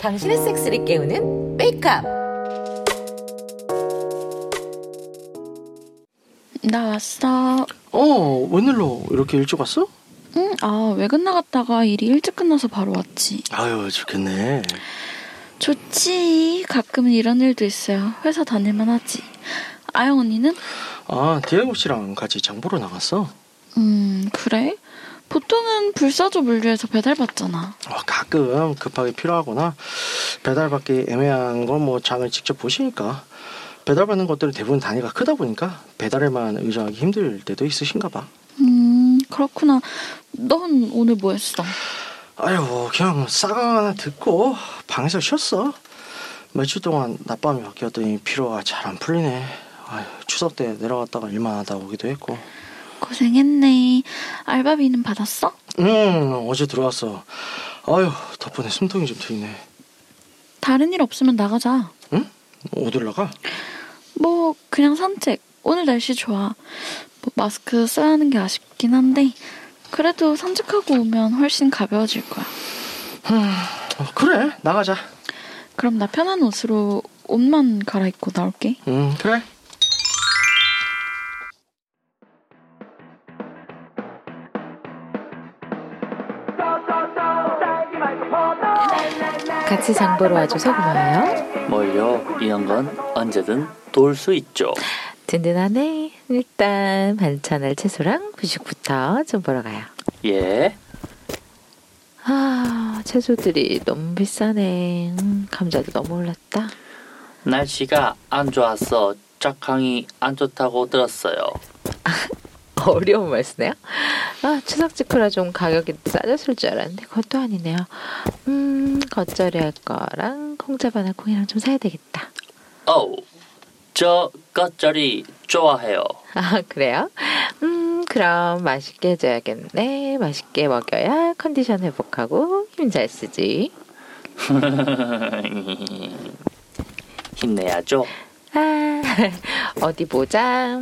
당신의 섹스를 깨우는 메이크업 나 왔어. 웬일로 이렇게 일찍 왔어? 응, 외근 나갔다가 일이 일찍 끝나서 바로 왔지. 아유, 좋겠네. 좋지. 가끔은 이런 일도 있어요. 회사 다닐만 하지. 아영 언니는? 디아고 씨랑 같이 장 보러 나갔어. 그래? 보통은 불사조 물류에서 배달받잖아. 가끔 급하게 필요하거나 배달받기 애매한 건 뭐 장을 직접 보시니까. 배달받는 것들은 대부분 단위가 크다 보니까 배달에만 의존하기 힘들 때도 있으신가 봐. 그렇구나. 넌 오늘 뭐 했어? 아유, 그냥 싸강 하나 듣고 방에서 쉬었어. 며칠 동안 낮밤이 바뀌었더니 피로가 잘 안 풀리네. 아유, 추석 때 내려갔다가 일만 하다 오기도 했고. 고생했네. 알바비는 받았어? 응, 어제 들어왔어. 아유, 덕분에 숨통이 좀 트이네. 다른 일 없으면 나가자. 응? 어딜 나가? 뭐 그냥 산책. 오늘 날씨 좋아. 뭐 마스크 써야 하는 게 아쉽긴 한데 그래도 산책하고 오면 훨씬 가벼워질 거야. 그래, 나가자. 그럼 나 편한 옷으로 옷만 갈아입고 나올게. 그래. 같이 장 보러 와줘서 고마워요. 뭘요? 이런 건 언제든 도울 수 있죠. 든든하네. 일단 반찬할 채소랑 부식부터 좀 보러 가요. 예. 채소들이 너무 비싸네. 감자도 너무 올랐다. 날씨가 안 좋아서 작황이 안 좋다고 들었어요. 어려운 말 쓰네요. 추석 직후라 좀 가격이 싸졌을 줄 알았는데 그것도 아니네요. 겉절이 할 거랑 콩자바나 콩이랑 좀 사야 되겠다. 저 겉절이 좋아해요. 아, 그래요? 그럼 맛있게 해줘야겠네. 맛있게 먹여야 컨디션 회복하고 힘 잘 쓰지. 힘내야죠. 어디 보자.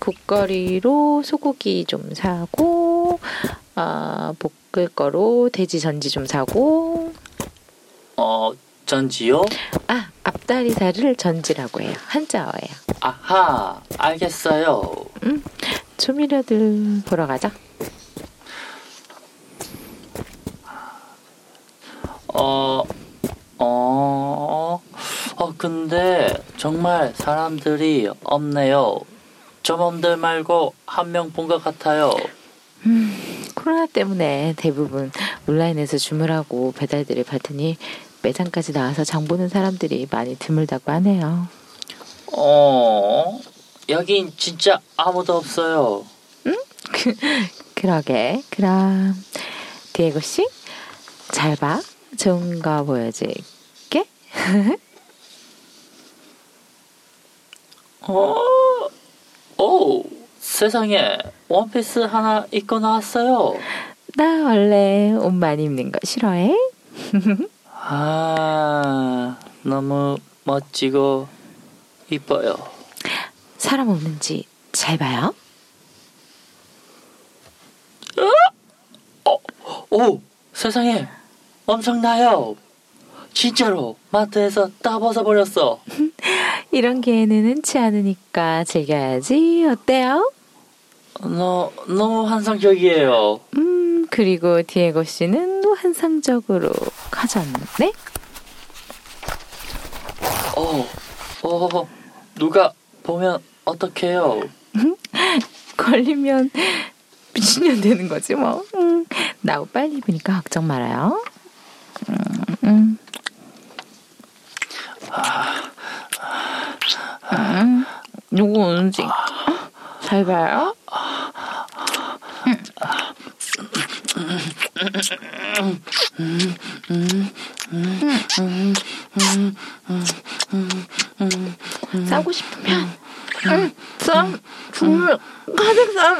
국거리로 소고기 좀 사고, 볶을 거로 돼지 전지 좀 사고. 전지요? 앞다리살을 전지라고 해요. 한자어예요. 아하, 알겠어요. 조미료들 보러 가자. 근데 정말 사람들이 없네요. 점원들 말고 한 명 본 것 같아요. 코로나 때문에 대부분 온라인에서 주문하고 배달들을 받으니 매장까지 나와서 장 보는 사람들이 많이 드물다고 하네요. 여긴 진짜 아무도 없어요. 응? 그러게. 그럼 디에고 씨, 잘 봐. 좋은 거 보여줄게. 세상에, 원피스 하나 입고 나왔어요. 나 원래 옷 많이 입는 거 싫어해. 너무 멋지고 이뻐요. 사람 없는지 잘 봐요. 세상에, 엄청나요. 진짜로 마트에서 다 벗어버렸어. 이런 기회는 흔치 않으니까 즐겨야지. 어때요? 너무 환상적이에요. 그리고 디에고 씨는 환상적으로 커졌네? 누가 보면 어떡해요? 걸리면 미친년 되는 거지 뭐. 나 옷 빨리 입으니까 걱정 말아요. 누구 오는지 잘 봐요. 싸고 싶으면 쌈, 국물, 가득 쌈.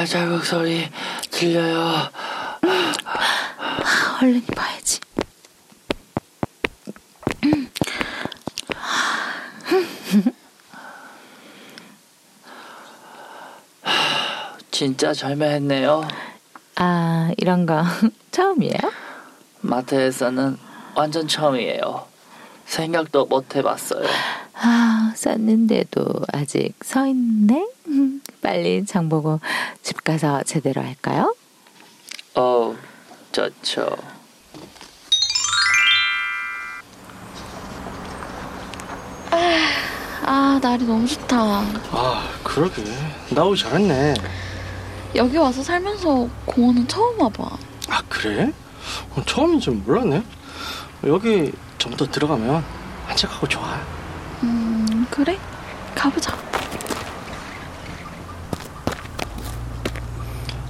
깔잘목 소리 들려요. 얼른 봐야지. 진짜 절묘했네요. 아, 이런 거 처음이에요? 마트에서는 완전 처음이에요. 생각도 못 해봤어요. 아, 쌌는데도 아직 서있네? 빨리 장보고 집 가서 제대로 할까요? 어우, 좋죠. 아, 날이 너무 좋다. 아, 그러게. 나 오기 잘했네. 여기 와서 살면서 공원은 처음 와봐. 아, 그래? 처음인 줄 몰랐네. 여기 좀 더 들어가면 한적하고 좋아. 그래? 가보자.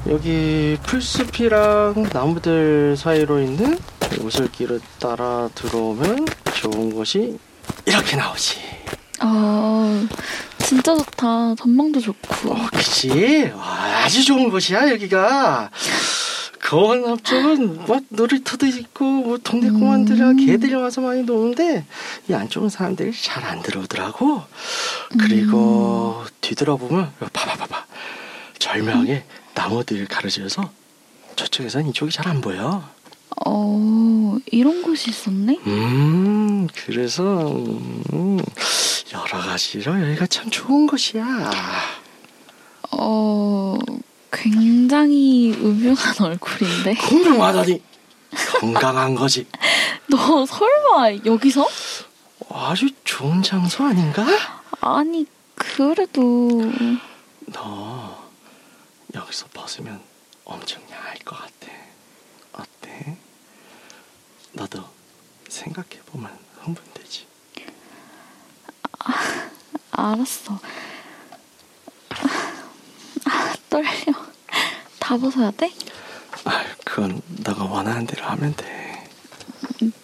여기 풀숲이랑 나무들 사이로 있는 오솔길을 따라 들어오면 좋은 곳이 이렇게 나오지. 아, 진짜 좋다. 전망도 좋고. 그치? 와, 아주 좋은 곳이야 여기가. 거원 앞쪽은 뭐 놀이터도 있고 뭐 동네 꼬만들이랑 개들이 와서 많이 노는데 이 안쪽은 사람들이 잘 안 들어오더라고. 그리고 뒤돌아보면 봐봐 절묘하게 나무들이 가려져서 저쪽에서는 이쪽이 잘 안 보여. 이런 곳이 있었네. 그래서 여러 가지로 여기가 참 좋은 곳이야. 굉장히 음흉한 얼굴인데. 건강하다니. 건강한 거지. 너 설마 여기서? 아주 좋은 장소 아닌가? 아니, 그래도 너 여기서 벗으면 엄청 야할 것 같아. 어때? 너도 생각해보면 흥분되지. 알았어. 떨려. 다 벗어야 돼? 아, 그건 너가 원하는 대로 하면 돼.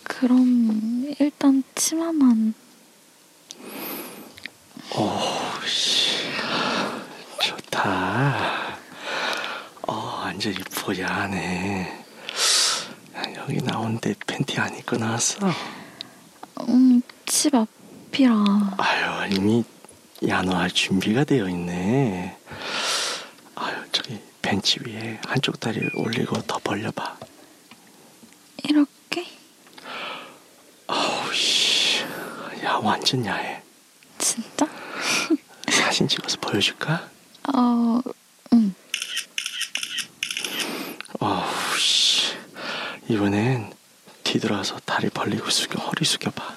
그럼 일단 치마만. 오씨, 좋다. 완전 예쁘고 야하네. 여기 나온데 팬티 안 입고 나왔어? 집 앞이라. 아유, 이미 야노할 준비가 되어 있네. 저기 벤치 위에 한쪽 다리를 올리고 더 벌려봐. 이렇게? 아우 씨, 야 완전 야해. 진짜? 사진 찍어서 보여줄까? 응. 아우 씨, 이번엔 뒤돌아서 다리 벌리고 숙여, 허리 숙여봐.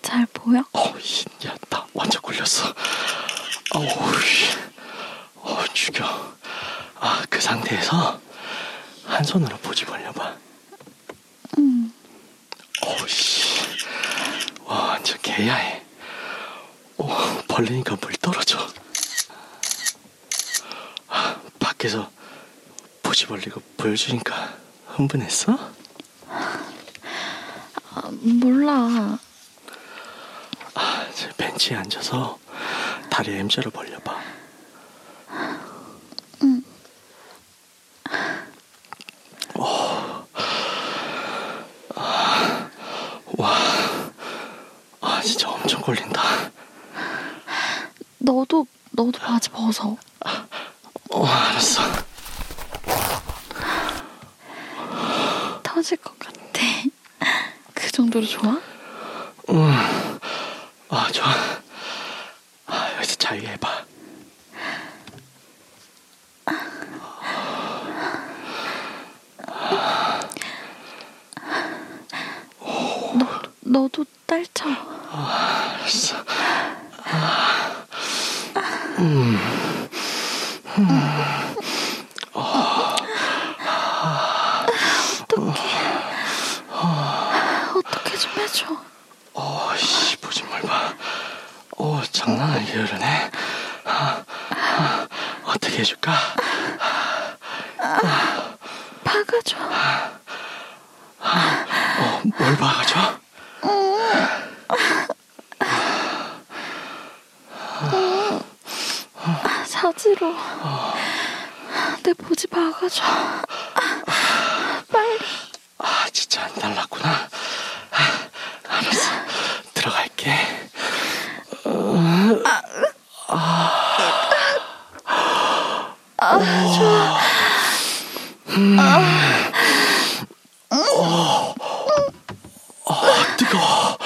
잘 보여? 야, 나 완전 굴렸어. 죽여. 아, 그 상태에서 한 손으로 보지 벌려봐. 와, 완전 개야해. 벌리니까 물 떨어져. 아, 밖에서 보지 벌리고 보여주니까 흥분했어? 아, 몰라. 아, 저 벤치에 앉아서 다리 M자로 벌려봐. 응. 와, 진짜 엄청 걸린다. 너도 바지 벗어. 알았어. 터질 것 같아. 그 정도로 좋아? 아, 좋아. 여기서 자유해봐. 너도 딸쳐. 알았어. 어떻게 좀 해줘. 보지 말봐. 장난 아니게 흐르네. 어떻게 해줄까? 박아줘. 뭘 박아줘? 자지로 내 보지 막아줘. 빨리. 아 진짜 안 달랐구나. 알았어. 들어갈게. 좋아. 뜨거워.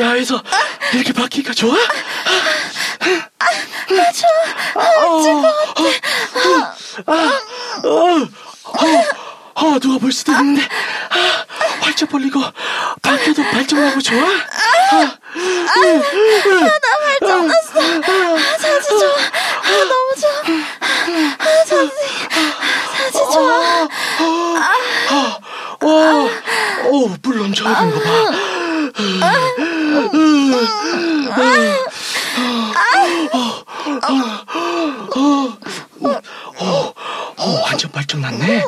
야에서 이렇게 박히니까 좋아? 누가 볼 수도 있는데 활짝 벌리고 박혀도 발정하고 좋아? 나 발정 났어. 자지 좋아. 너무 좋아. 자지 좋아. 물 넘쳐야 되는 거 봐. 완전 발정 났네.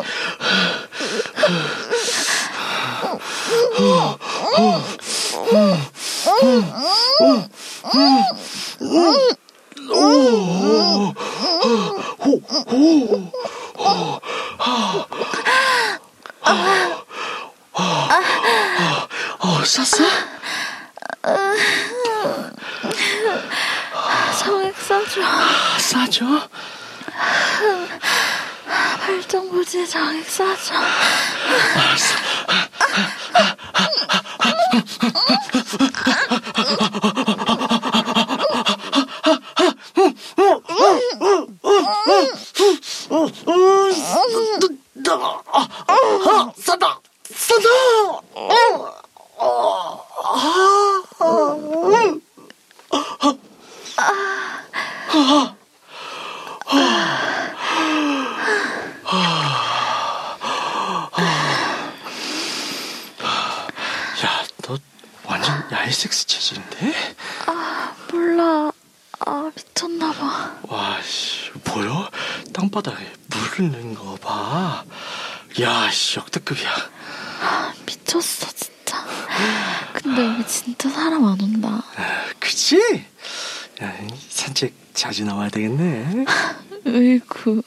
썼어? 정액 싸줘. 싸줘? 발정 부지에 정액 싸줘. 알았어. 야, 너 완전 야외 섹스 체질인데? 몰라. 미쳤나봐. 와, 씨, 보여? 땅바닥에 물을 넣은 거 봐. 야, 씨, 역대급이야. 미쳤어, 진짜. 근데 여기 진짜 사람 안 온다. 그치? 야, 산책 자주 나와야 되겠네. 으이구.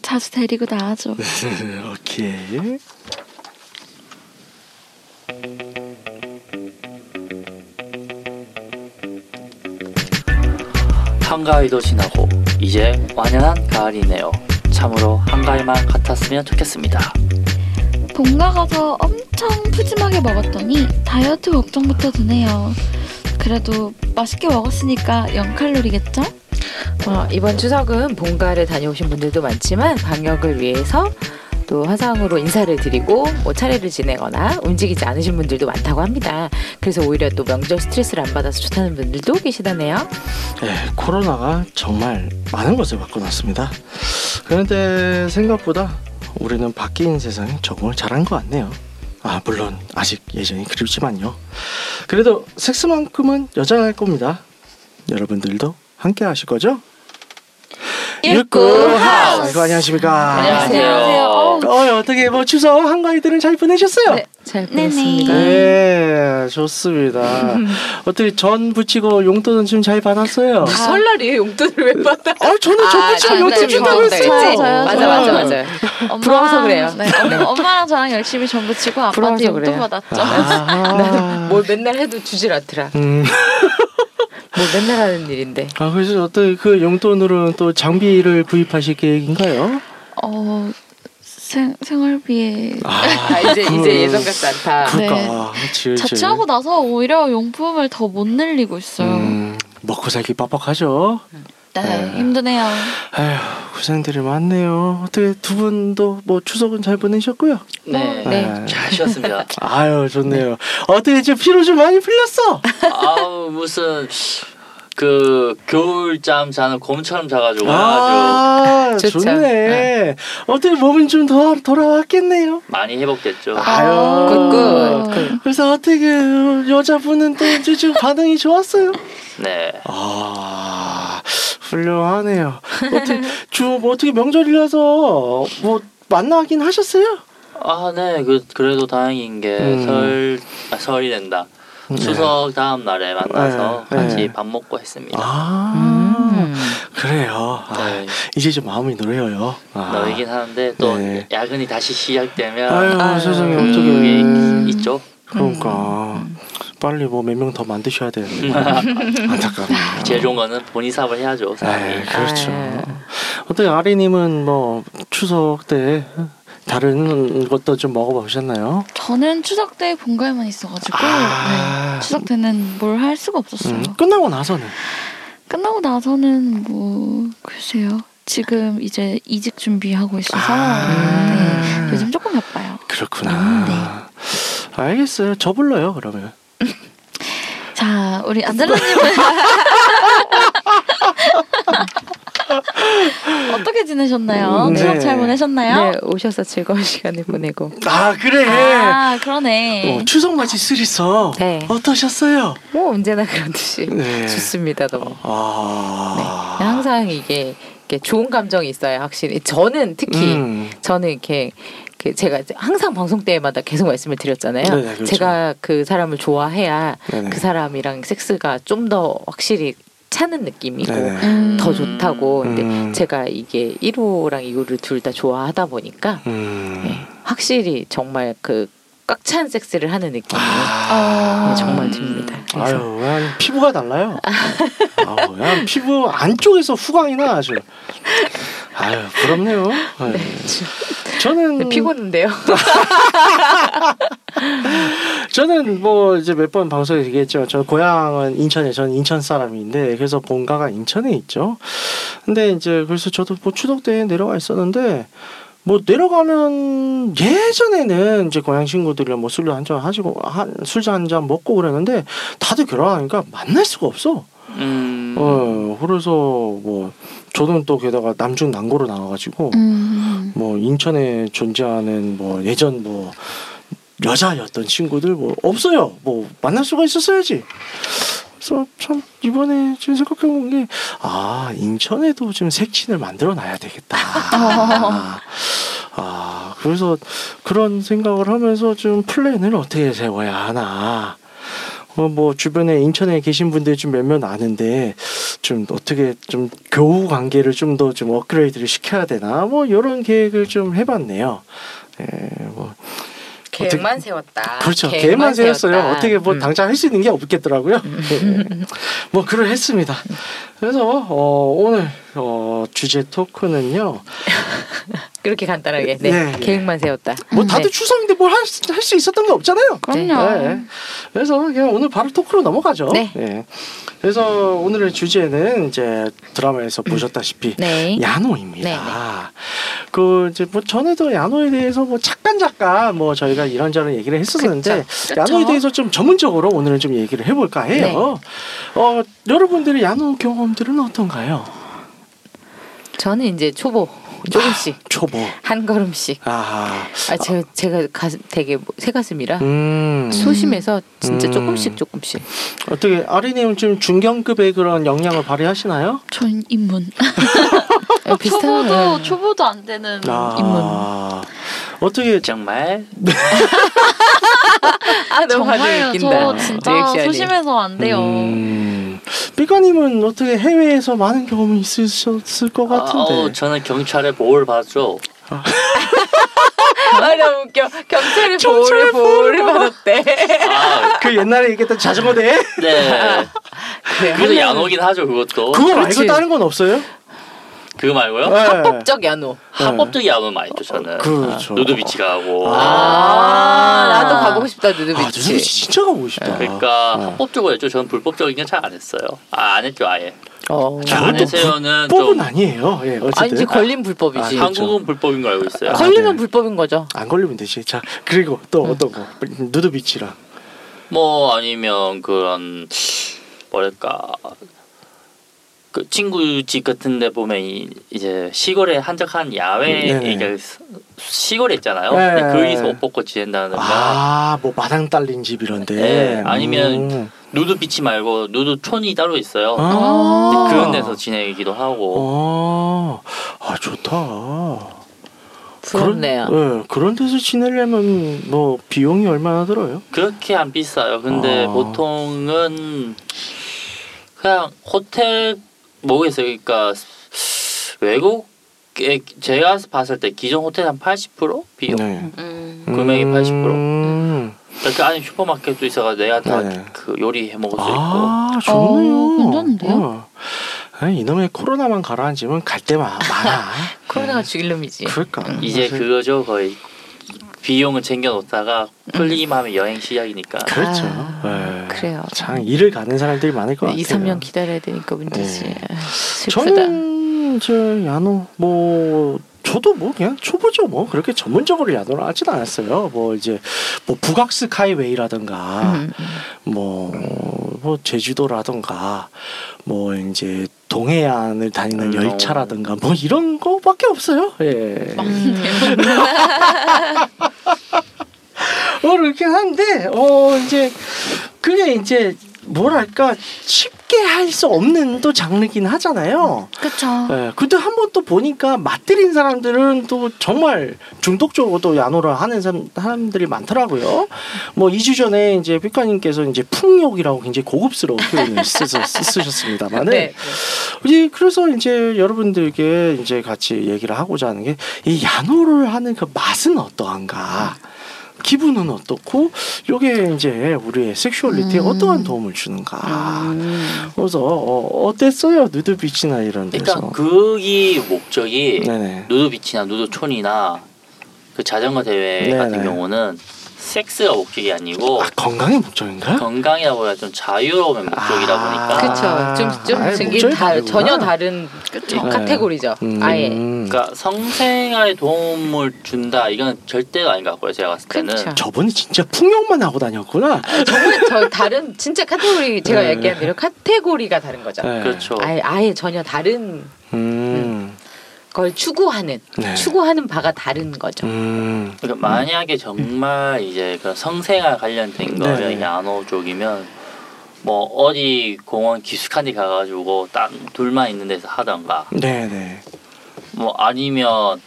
자주 데리고 나와줘. 오케이. 한가위도 지나고 이제 완연한 가을이네요. 참으로 한가위만 같았으면 좋겠습니다. 본가 가서 엄청 푸짐하게 먹었더니 다이어트 걱정부터 드네요. 그래도 맛있게 먹었으니까 0칼로리겠죠? 이번 추석은 본가를 다녀오신 분들도 많지만 방역을 위해서 또 화상으로 인사를 드리고 뭐 차례를 지내거나 움직이지 않으신 분들도 많다고 합니다. 그래서 오히려 또 명절 스트레스를 안 받아서 좋다는 분들도 계시다네요. 네, 코로나가 정말 많은 것을 바꿔놨습니다. 그런데 생각보다 우리는 바뀐 세상에 적응을 잘한 것 같네요. 물론 아직 예전이 그립지만요. 그래도 섹스만큼은 여전할 겁니다. 여러분들도 함께 하실 거죠? 육구하우스. 안녕하십니까. 안녕하세요. 어떻게 추석 한가위들은 잘 보내셨어요? 네, 잘 보냈습니다. 네, 좋습니다. 어떻게 전 부치고 용돈은 좀 잘 받았어요? 설날이에요. 용돈을 왜 받아? 저는 전 부치고 용돈 준다고 했어요. 맞아. 부러워서 그래요. 네, 엄마랑 저랑 열심히 전 부치고 아빠한테 용돈 그래요. 받았죠. 나는 뭘 맨날 해도 주질 않더라. 맨날 하는 일인데. 그래서 어떤 그 용돈으로는 또 장비를 구입하실 계획인가요? 생활비에 이제 예전 같지 않다. 그러니까. 네. 자취하고 나서 오히려 용품을 더 못 늘리고 있어요. 먹고 살기 빡빡하죠. 네, 힘드네요. 아휴, 고생들이 많네요. 어떻게 두 분도 추석은 잘 보내셨고요? 네. 잘 쉬었습니다. 아유, 좋네요. 네. 어떻게 이제 피로 좀 많이 풀렸어? 무슨 겨울잠 자는 곰처럼 자가지고 아주 좋네. 네. 어떻게 몸이 좀 더 돌아왔겠네요. 많이 회복됐죠. 아유, 굿. 그래서 어떻게 여자분은 또 반응이 좋았어요? 네. 졸려하네요. 어떻게 뭐 어떻게 명절이라서 뭐 만나긴 하셨어요? 아, 네. 그래도 다행인 게 설이 된다. 추석 다음 날에 만나서 같이 밥 먹고 했습니다. 아, 그래요. 네. 아, 이제 좀 마음이 놓여요. 놓이긴 하는데 또 야근이 다시 시작되면 아유, 세상에 어떻게 이게 있죠? 그러니까 빨리 뭐 몇 명 더 만드셔야 되는데 안타깝네요. 제일 좋은 거는 본인 사업을 해야죠. 에이, 그렇죠. 어떻게 아리님은 뭐 추석 때 다른 것도 좀 먹어보셨나요? 저는 추석 때 본가에만 있어가지고 네, 추석 때는 뭘 할 수가 없었어요. 끝나고 나서는? 끝나고 나서는 뭐 글쎄요. 지금 이제 이직 준비하고 있어서 네, 요즘 조금 바빠요. 그렇구나. 네. 알겠어요. 저 불러요 그러면. 자, 우리 안젤라님은 어떻게 지내셨나요? 추석 잘 보내셨나요? 네, 오셔서 즐거운 시간을 보내고. 아, 그래. 아, 그러네. 추석 맞이 쓰리서 어떠셨어요? 뭐 언제나 그런 듯이 좋습니다, 너무. 아, 네. 항상 이게 좋은 감정이 있어야 확실히. 저는 특히 저는 이렇게. 제가 항상 방송 때마다 계속 말씀을 드렸잖아요. 네네, 그렇죠. 제가 그 사람을 좋아해야 그 사람이랑 섹스가 좀 더 확실히 차는 느낌이고 더 좋다고. 근데 제가 이게 1호랑 2호를 둘 다 좋아하다 보니까 네, 확실히 정말 그 꽉 찬 섹스를 하는 느낌이 정말 듭니다. 그래서. 아유, 그냥 피부가 달라요. 아유, 그냥 피부 안쪽에서 후광이 나 아주. 아유, 부럽네요. 아유. 네, 저는 네, 피곤한데요. 저는 뭐 이제 몇 번 방송에 얘기했죠. 저 고향은 인천에, 저는 인천 사람인데 그래서 본가가 인천에 있죠. 근데 이제 그래서 저도 뭐 추덕대에 내려가 있었는데. 뭐 내려가면 예전에는 이제 고향 친구들이랑 뭐 술도 한잔 하시고 술잔 한잔 먹고 그랬는데 다들 결혼하니까 만날 수가 없어. 그래서 뭐 저는 또 게다가 남중 남고로 나와가지고 뭐 인천에 존재하는 뭐 예전 뭐 여자였던 친구들 뭐 없어요. 뭐 만날 수가 있었어야지. 그래서 참 이번에 지금 생각해본 게 아, 인천에도 지금 색친을 만들어놔야 되겠다. 아, 그래서 그런 생각을 하면서 좀 플랜을 어떻게 세워야 하나. 뭐 주변에 인천에 계신 분들이 좀 몇몇 아는데 좀 어떻게 좀 교우 관계를 좀 더 좀 업그레이드를 시켜야 되나. 뭐 이런 계획을 좀 해봤네요. 네, 뭐. 계획만 세웠다. 그렇죠. 계획만 세웠어요. 어떻게 뭐 당장 할 수 있는 게 없겠더라고요. 뭐 그러했습니다. 그래서 오늘 주제 토크는요. 그렇게 간단하게 계획만 세웠다. 뭐 다들 추석인데 뭘 할 수 있었던 게 없잖아요. 그럼요. 그래서 그냥 오늘 바로 토크로 넘어가죠. 네. 그래서 오늘의 주제는 이제 드라마에서 보셨다시피 야노입니다. 그 이제 뭐 전에도 야노에 대해서 뭐 잠깐 뭐 저희가 이런저런 얘기를 했었는데 그쵸. 야노에 대해서 좀 전문적으로 오늘은 좀 얘기를 해볼까 해요. 여러분들의 야노 경험들은 어떤가요? 저는 이제 초보. 조금씩. 초보. 한 걸음씩. 제가 되게 새가슴이라 소심해서 진짜 조금씩. 어떻게 아리님은 좀 중견급의 그런 역량을 발휘하시나요? 전 입문. 초보도 안 되는 입문. 어떻게 정말? 아, 너무 정말요. 저 진짜 리액션이. 소심해서 안 돼요. 삐까님은 어떻게 해외에서 많은 경험이 있으셨을 것 같은데. 저는 경찰의 보호를 받았죠. 아, 너무 웃겨. 경찰의 보호를 받았대. 아, 그 옛날에 얘기했던 자전거 대회? 네. 그래서 야노긴 하죠, 그것도. 그거 말고 다른 건 없어요? 그거 말고요? 합법적 야노. 합법적 야노는 많이죠, 저는. 그렇죠. 누드비치 가고. 나도 가보고 싶다, 누드비치. 아, 누드비치 진짜 가보고 싶다. 그러니까 합법적으로 했죠. 저는 불법적인 건 잘 안 했어요. 안 했죠, 아예. 안에서는 불법은 아니에요. 예, 어쨌든. 아니, 걸린 불법이지. 그렇죠. 한국은 불법인 거 알고 있어요. 걸리면 불법인 거죠. 안 걸리면 되지. 자, 그리고 또 어떤 거? 누드비치랑. 뭐, 아니면 그런, 뭐랄까. 그 친구 집 같은데 보면 이제 시골에 한적한 야외 시골에 있잖아요. 근데 거기서 옷 벗고 지낸다든가. 뭐 마당 딸린 집 이런데. 아니면 누드비치 말고 누드촌이 따로 있어요. 아~ 그런 데서 지내기도 하고. 아 좋다. 부럽네요. 그런, 네, 그런 데서 지내려면 뭐 비용이 얼마나 들어요? 그렇게 안 비싸요. 근데 보통은 그냥 호텔 모르겠어요. 그러니까 외국 제가 봤을 때 기존 호텔 한 80% 비용 네. 금액이 80%. 그 안에 슈퍼마켓도 있어가지고 내가 다 그 요리해 먹을 수 있고. 아 좋네요. 괜찮은데요? 아니, 이놈의 코로나만 가라앉으면 갈 데만 많아. 코로나가 죽일 놈이지. 그러니까 이제 사실... 그거죠 거의. 비용은 챙겨놓다가 풀리기만 하면 여행 시작이니까. 그렇죠. 아, 그래요. 참 일을 가는 사람들이 많을 것 같아요. 2, 3년 기다려야 되니까 문제지. 슬프다. 저는 저 야노 뭐. 저도 뭐 그냥 초보죠 뭐 그렇게 전문적으로 야노를 하진 않았어요. 뭐 이제 뭐 북악스 카이웨이라든가 뭐 제주도라든가 뭐 이제 동해안을 다니는 열차라든가 뭐 이런 거밖에 없어요. 예. 그렇긴 한데 이제 그게 이제 뭐랄까 쉽게 할 수 없는 또 장르긴 하잖아요. 그렇죠. 예, 근데 한 번 또 보니까 맛들인 사람들은 또 정말 중독적으로 또 야노를 하는 사람들이 많더라고요. 뭐 2주 전에 이제 피카님께서 이제 풍욕이라고 굉장히 고급스러운 표현을 쓰셨습니다만은 네. 이제 그래서 이제 여러분들께 이제 같이 얘기를 하고자 하는 게 이 야노를 하는 그 맛은 어떠한가. 기분은 어떻고 이게 이제 우리의 섹슈얼리티에 어떠한 도움을 주는가. 그래서 어땠어요 누드비치나 이런 데서. 일단 그게 목적이 네네. 누드비치나 누드촌이나 그 자전거 대회 네네. 같은 경우는 섹스가 목적이 아니고 건강이 목적인가? 건강이라고 해야 좀 자유로운 목적이다 보니까. 그렇죠. 전혀 다른 그쵸? 네. 카테고리죠. 아예. 그러니까 성생활에 도움을 준다 이건 절대가 아닌 것 같고요. 제가 봤을 때는. 그쵸. 저분이 진짜 풍욕만 하고 다녔구나. 저분이 다른 진짜 카테고리 제가 네. 얘기한 대로 카테고리가 다른 거죠. 네. 그렇죠. 아예 전혀 다른 그걸 추구하는 네. 추구하는 바가 다른 거죠. 그러니까 만약에 정말 이제 그 성생활 관련된 거면 네. 야노 쪽이면 뭐 어디 공원 기숙한 데 가가지고 딱 둘만 있는 데서 하던가. 네네. 네. 뭐 아니면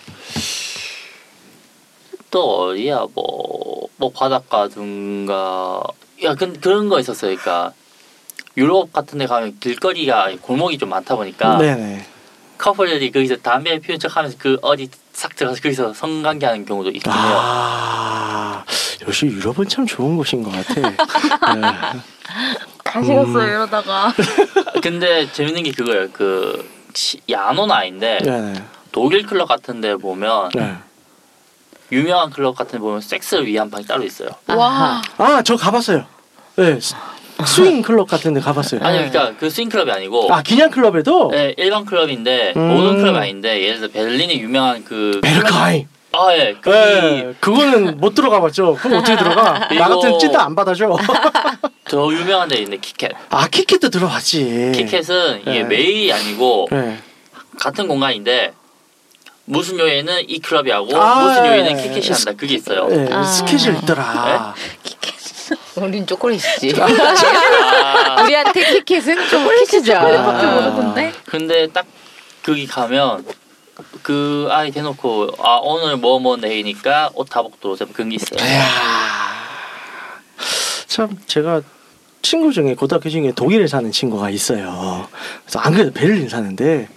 또 어디야 뭐 바닷가든가 야 그런 거 있었어요. 그러니까 유럽 같은 데 가면 길거리가 골목이 좀 많다 보니까. 네네. 네. 커플들이 거기서 담배 피우는 척하면서 그 어디 싹 들어가서 거기서 성관계하는 경우도 있긴 해요. 아, 역시 유럽은 참 좋은 곳인 것 같아. 가시겠어요 네. 이러다가. 근데 재밌는 게 그거예요. 그 야노는 아닌데 네. 독일 클럽 같은데 보면. 네. 유명한 클럽 같은데 보면 섹스를 위한 방이 따로 있어요. 와. 아, 저 가봤어요. 네. 스윙 클럽 같은데 가봤어요. 아니 그러니까 그 스윙 클럽이 아니고. 아 그냥 클럽에도? 네 일반 클럽인데 모든 클럽 아닌데 예를 들어 베를린의 유명한 그. 베르카임. 아 예. 네, 그거는 못 들어가봤죠. 그럼 어떻게 들어가? 나 같은 찐따 안 받아줘. 더 유명한 데 있는데 키캣. 아 키캣도 들어봤지. 키캣은 이게 네. 매일이 아니고 네. 같은 공간인데. 무슨 요일에는 이 클럽이 하고 무슨 요일에는 키캣이 한다. 그게 있어요. 네, 스케줄 있더라. 네? 우린 초콜릿이지. 우리한테 키캣은 초콜릿이죠. 근데 딱 거기 가면 그 아이 대놓고 아 오늘 뭐 내니까 옷 다 벗고 들어오세요. 그런 게 있어요. 참 제가 친구 중에 고등학교 중에 독일에 사는 친구가 있어요. 그래서 안 그래도 베를린 사는데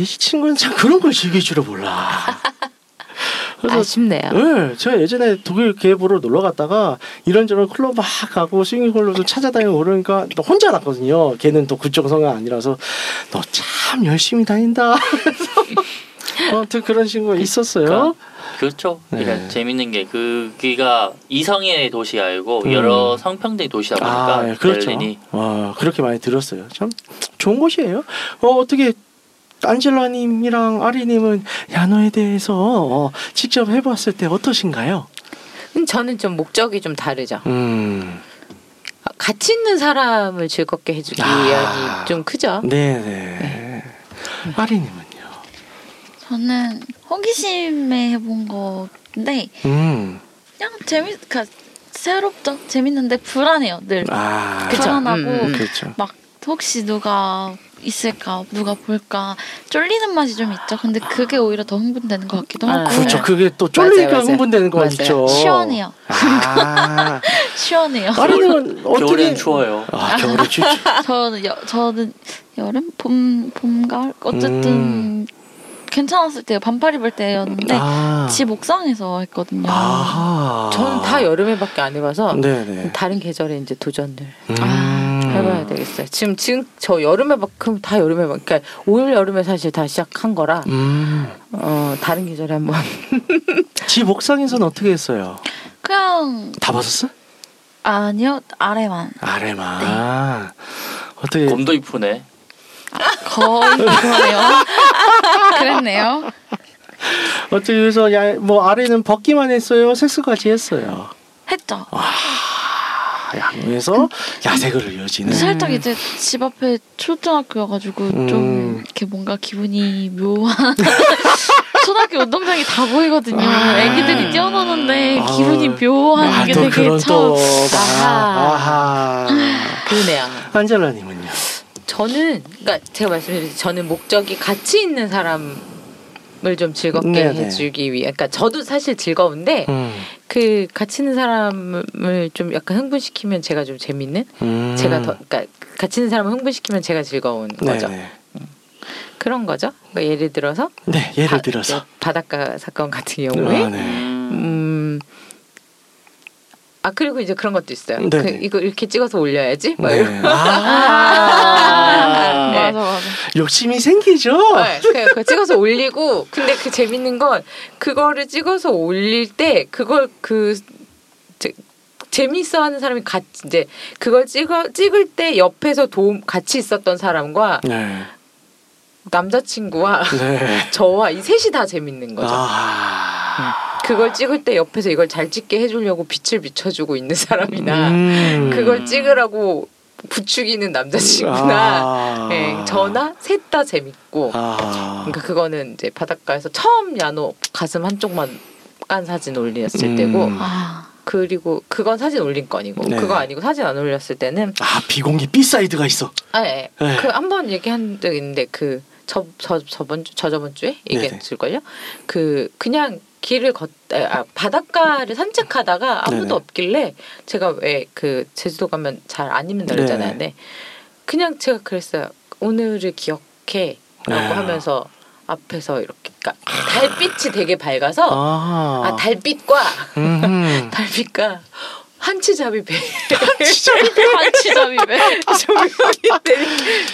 이 친구는 참 그런 걸 즐길 줄을 몰라. 아쉽네요. 네, 제가 예전에 독일 계획으로 놀러 갔다가 이런저런 클럽 막 가고 스윙 클럽도 찾아다니고 그러니까 또 혼자 갔거든요. 걔는 또 그쪽 성향 아니라서 너 참 열심히 다닌다. 아무튼 그런 친구가 있었어요. 그러니까, 그렇죠. 그러니까 네. 재밌는 게 그기가 이성의 도시가 아니고 여러 성평등의 도시다 보니까 네, 그렇죠. 베를린이 그렇게 많이 들었어요. 참 좋은 곳이에요. 어떻게 안젤라님이랑 아리님은 야노에 대해서 직접 해봤을 때 어떠신가요? 저는 좀 목적이 좀 다르죠. 같이 있는 사람을 즐겁게 해주기 위함이 좀 크죠. 네네. 네. 아리님은요? 저는 호기심에 해본 건데 그냥 재밌. 새롭죠. 재밌는데 불안해요. 늘 불안하고 막 혹시 누가 있을까, 누가 볼까 쫄리는 맛이 좀 있죠. 근데 그게 오히려 더 흥분되는 것 같기도 하고. 그렇죠. 그게 또 쫄리니까 흥분되는 거 같죠. 시원해요. 시원해요. 다른 겨울엔 추워요. 겨울에 추워. 저는 여름, 봄, 가을 어쨌든 괜찮았을 때요. 반팔 입을 때였는데 집 옥상에서 했거든요. 저는 다 여름에밖에 안 해봐서 다른 계절에 이제 도전을 해봐야 되겠어요. 지금 저 여름에만큼 다 여름에만, 그러니까 올 여름에 사실 다 시작한 거라 다른 계절에 한번. 집 옥상에서는 어떻게 했어요? 그냥 다 봤었어? 아니요, 아래만. 네. 어떻게? 곰돌이 푸네. 거의 그러네요. 그랬네요. 어떻게 그래서 뭐 아래는 벗기만 했어요? 섹스까지 했어요? 했죠. 양에서 야생을 이어지는. 살짝 이제 집 앞에 초등학교여가지고 좀 이렇게 뭔가 기분이 묘한. 초등학교 운동장이 다 보이거든요. 애기들이 뛰어노는데 기분이 묘한 게 되게 참. 그러네요. 안젤라님은요? 저는 그러니까 제가 말씀드렸죠. 저는 목적이 같이 있는 사람을 좀 즐겁게 해주기 위해. 그러니까 저도 사실 즐거운데. 그 같이 있는 사람을 좀 약간 흥분시키면 제가 좀 재밌는, 제가 더, 그러니까 같이 있는 사람을 흥분시키면 제가 즐거운 거죠. 그런 거죠. 그러니까 예를 들어서, 바닷가 사건 같은 경우에, 그리고 이제 그런 것도 있어요. 이거 이렇게 찍어서 올려야지. 맞아. 욕심이 생기죠. 그 찍어서 올리고, 근데 그 재밌는 건 그거를 찍어서 올릴 때 그걸 재밌어하는 사람이 같이 이제 그걸 찍을 때 옆에서 같이 있었던 사람과. 남자친구와 저와 이 셋이 다 재밌는 거죠. 그걸 찍을 때 옆에서 이걸 잘 찍게 해주려고 빛을 비춰주고 있는 사람이나 그걸 찍으라고 부추기는 남자친구나 저나 셋 다 재밌고 그러니까 그거는 이제 바닷가에서 처음 야노 가슴 한쪽만 깐 사진 올렸을 때고 그리고 그건 사진 올린 건이고 그거 아니고 사진 안 올렸을 때는 비공개 B사이드가 있어. 그 한 번 얘기한 적 있는데 그 저번 주에 얘기했을걸요? 그냥 길을 바닷가를 산책하다가 아무도 없길래 제가 왜 그 제주도 가면 잘 안 입는다 그러잖아요. 근데 그냥 제가 그랬어요. 오늘을 기억해 라고 하면서 앞에서 이렇게 달빛이 되게 밝아서 달빛과 한치잡이배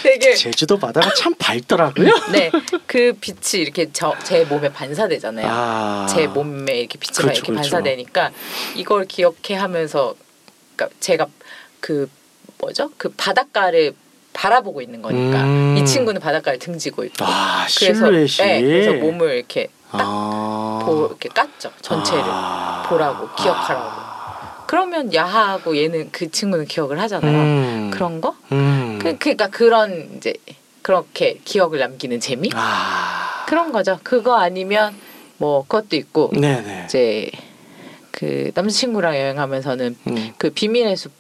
되게 제주도 바다가 참 밝더라고요. 네, 그 빛이 이렇게 제 몸에 반사되잖아요. 제 몸에 이렇게 빛이 이렇게 반사되니까 이걸 기억해 하면서 그러니까 제가 그 바닷가를 바라보고 있는 거니까 이 친구는 바닷가를 등지고 있고 그래서 몸을 이렇게 딱 이렇게 깠죠. 전체를 보라고 기억하라고. 그러면 야하고 얘는 그 친구는 기억을 하잖아요. 그런 거? 그러니까 그런 이제 그렇게 기억을 남기는 재미? 그런 거죠. 그거 아니면 뭐 그것도 있고 이제 그 남자친구랑 여행하면서는 그 비밀의 숲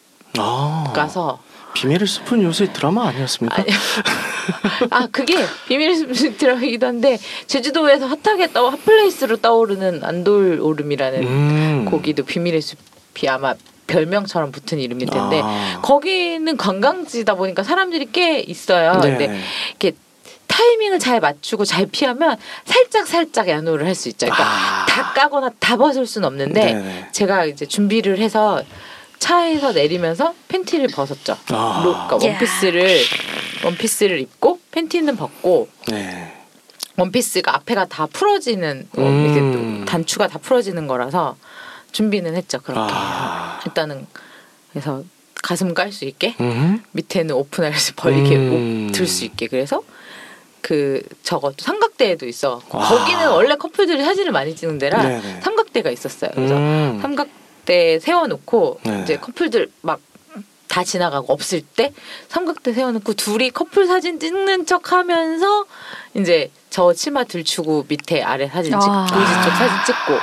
가서. 비밀의 숲은 요새 드라마 아니었습니까? 그게 비밀의 숲 드라마이기도 한데 제주도에서 핫하게 핫플레이스로 떠오르는 안돌오름이라는 곡이도 비밀의 숲이 아마 별명처럼 붙은 이름일 텐데 거기는 관광지다 보니까 사람들이 꽤 있어요. 근데 이렇게 타이밍을 잘 맞추고 잘 피하면 살짝 야노를 할 수 있죠. 그러니까 다 까거나 다 벗을 수는 없는데 제가 이제 준비를 해서 차에서 내리면서 팬티를 벗었죠. 그러니까 원피스를 입고 팬티는 벗고 원피스가 앞에가 다 풀어지는 이제 단추가 다 풀어지는 거라서 준비는 했죠. 그렇게 일단은 그래서 가슴 깔 수 있게 밑에는 오픈할수 벌게 들 수 있게 그래서 그 저것도 삼각대에도 있어. 거기는 원래 커플들이 사진을 많이 찍는 데라 삼각대가 있었어요. 그래서 삼각대 세워놓고 이제 커플들 막 다 지나가고 없을 때 삼각대 세워놓고 둘이 커플 사진 찍는 척하면서 이제 저 치마 들추고 밑에 아래 사진 찍고 고지 쪽 사진 찍고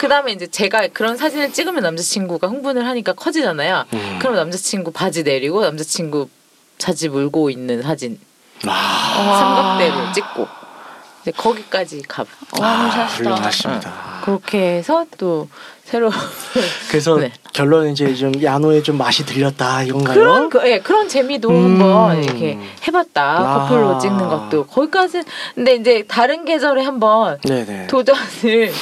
그다음에 이제 제가 그런 사진을 찍으면 남자친구가 흥분을 하니까 커지잖아요. 그럼 남자친구 바지 내리고 남자친구 자지 물고 있는 사진 삼각대로 찍고 이제 거기까지 가봐. 훌륭하십니다. 그렇게 해서 또 새로 그래서 네. 결론은 이제 좀 야노에 좀 맛이 들렸다 이건가요? 그런 예 그런 재미도 한번 이렇게 해봤다. 커플로 찍는 것도 거기까지. 근데 이제 다른 계절에 한번 네네. 도전을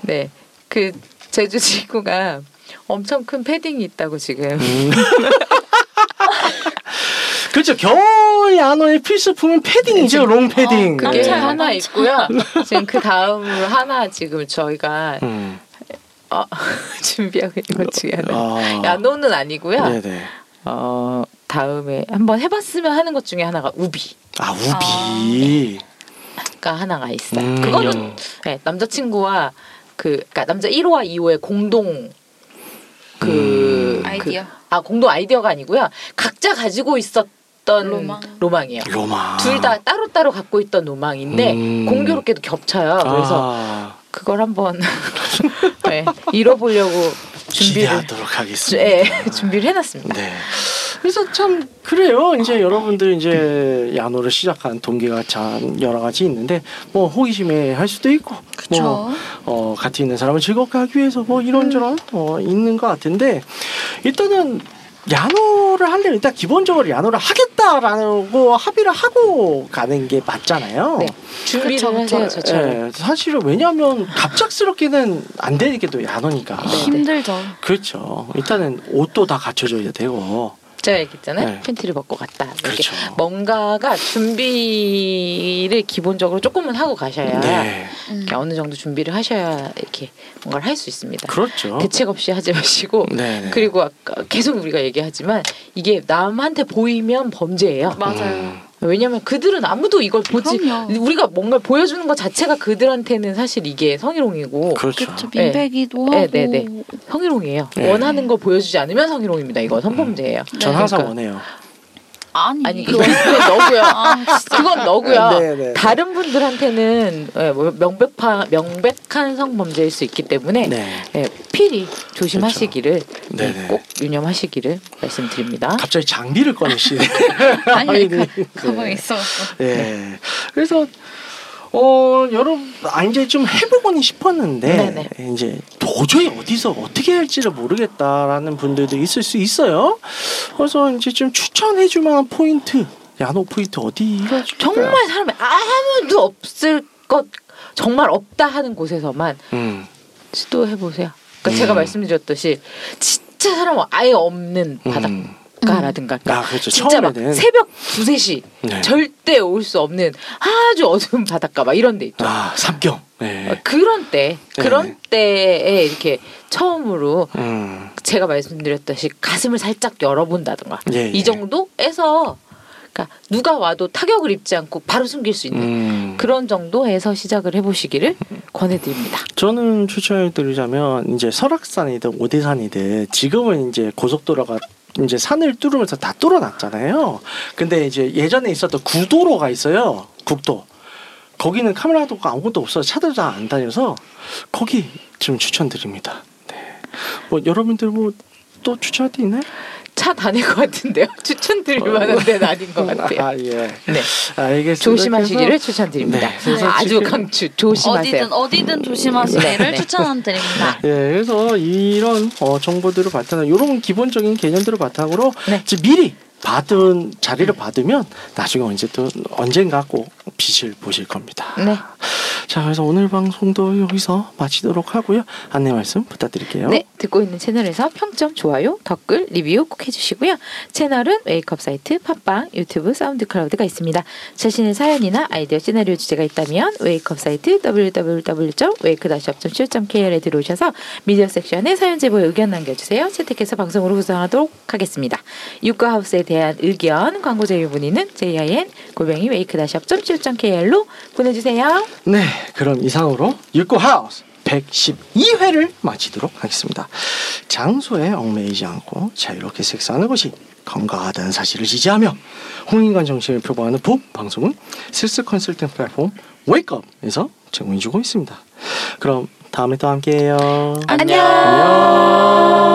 네 그 제주 친구가 엄청 큰 패딩이 있다고 지금. 그렇죠. 겨울 야노의 필수품은 패딩이죠. 롱 패딩. 그게 네. 하나 있고요. 지금 그 다음으로 하나 지금 저희가 준비하고 있는 것 중에 하나. 야노는 아니고요. 네네. 다음에 한번 해봤으면 하는 것 중에 하나가 우비. 아 우비. 가 하나가 있어요. 그거는 네, 남자친구와 그러니까 남자 1호와 2호의 공동 아이디어. 공동 아이디어가 아니고요. 각자 가지고 있었던 로망이에요. 로망. 둘 다 따로따로 갖고 있던 로망인데 공교롭게도 겹쳐요. 그래서 그걸 한번 네, 잃어보려고 기대하도록 하겠습니다. 네, 준비를 해놨습니다. 네. 그래서 참 그래요. 이제 여러분들 이제 야노를 시작한 동기가 참 여러 가지 있는데 뭐 호기심에 할 수도 있고 그쵸. 뭐 같이 있는 사람을 즐겁게 하기 위해서 뭐 이런저런 있는 것 같은데 일단은 야노를 하려면 일단 기본적으로 야노를 하겠다라고 합의를 하고 가는 게 맞잖아요. 네. 준비를 해서 예, 사실은 왜냐하면 갑작스럽게는 안 되는 게 또 야노니까 힘들죠. 네. 그렇죠. 일단은 옷도 다 갖춰줘야 되고 제가 얘기했잖아요. 네. 팬티를 벗고 갔다. 이렇게 그렇죠. 뭔가가 준비를 기본적으로 조금은 하고 가셔야 네. 어느 정도 준비를 하셔야 이렇게 뭔가를 할 수 있습니다. 그렇죠. 대책 없이 하지 마시고 네네. 그리고 아까 계속 우리가 얘기하지만 이게 남한테 보이면 범죄예요. 맞아요. 왜냐면 그들은 아무도 이걸 보지 그럼요. 우리가 뭔가 보여주는 것 자체가 그들한테는 사실 이게 성희롱이고 그렇죠. 그렇죠. 민폐기도 네. 하고 네네네. 성희롱이에요. 네. 원하는 거 보여주지 않으면 성희롱입니다. 이거 성범죄예요. 전 그러니까. 항상 원해요. 아니 그건 너고요. 그건 너고요. 네네. 다른 분들한테는 명백한 성범죄일 수 있기 때문에 네. 네, 필히 조심하시기를 그렇죠. 꼭 유념하시기를 말씀드립니다. 갑자기 장비를 꺼내시네. 아니 가방에 있어서. 네. 네. 그래서 여러분 이제 좀 해보고는 싶었는데 네네. 이제 도저히 어디서 어떻게 할지를 모르겠다라는 분들도 있을 수 있어요. 그래서 이제 좀 추천해줄 만한 포인트, 야노 포인트 어디가 정말 사람이 아무도 없을 것 정말 없다 하는 곳에서만 시도해보세요. 그러니까 제가 말씀드렸듯이 진짜 사람 아예 없는 바닷가라든가 그렇죠. 진짜 막 새벽 2-3시 네. 절대 올 수 없는 아주 어두운 바닷가 막 이런 데 있죠. 삼경. 네. 그런 때에 이렇게 처음으로 제가 말씀드렸듯이 가슴을 살짝 열어본다든가 예, 이 정도에서 그러니까 누가 와도 타격을 입지 않고 바로 숨길 수 있는 그런 정도에서 시작을 해보시기를 권해드립니다. 저는 추천해드리자면 이제 설악산이든 오대산이든 지금은 이제 고속도로가 이제 산을 뚫으면서 다 뚫어놨잖아요. 근데 이제 예전에 있었던 구도로가 있어요. 국도. 거기는 카메라도 아무것도 없어서 차도 잘 안 다녀서 거기 좀 추천드립니다. 네. 뭐 여러분들 뭐 또 추천할 데 있나요? 차 다닐 것 같은데요. 추천드릴 만한 데는 아닌 것 같아요. 예. 네. 알겠습니다. 조심하시기를 추천드립니다. 네. 아주 강추. 조심하세요. 어디든 조심하시기를 추천드립니다. 네. 그래서 이런 정보들을 바탕으로 이런 기본적인 개념들을 바탕으로 네. 미리 받은 자리를 받으면 나중에 언젠가 꼭 빛을 보실 겁니다. 네. 자, 그래서 오늘 방송도 여기서 마치도록 하고요. 안내 말씀 부탁드릴게요. 네, 듣고 있는 채널에서 평점, 좋아요, 댓글, 리뷰 꼭 해주시고요. 채널은 웨이크업 사이트, 팟빵, 유튜브, 사운드 클라우드가 있습니다. 자신의 사연이나 아이디어, 시나리오 주제가 있다면 웨이크업 사이트 www.wake-up.co.kr에 들어오셔서 미디어 섹션에 사연 제보에 의견 남겨주세요. 채택해서 방송으로 구성하도록 하겠습니다. 유가하우스에 대한 의견, 광고 제휴 문의는 jin@wake-up.co.kr로 보내주세요. 네. 그럼 이상으로 육구하우스 112회를 마치도록 하겠습니다. 장소에 얽매이지 않고 자유롭게 섹스하는 것이 건강하다는 사실을 지지하며 홍인간 정신을 표방하는 법 방송은 섹스 컨설팅 플랫폼 웨이크업에서 제공해주고 있습니다. 그럼 다음에 또 함께해요. 안녕. 안녕.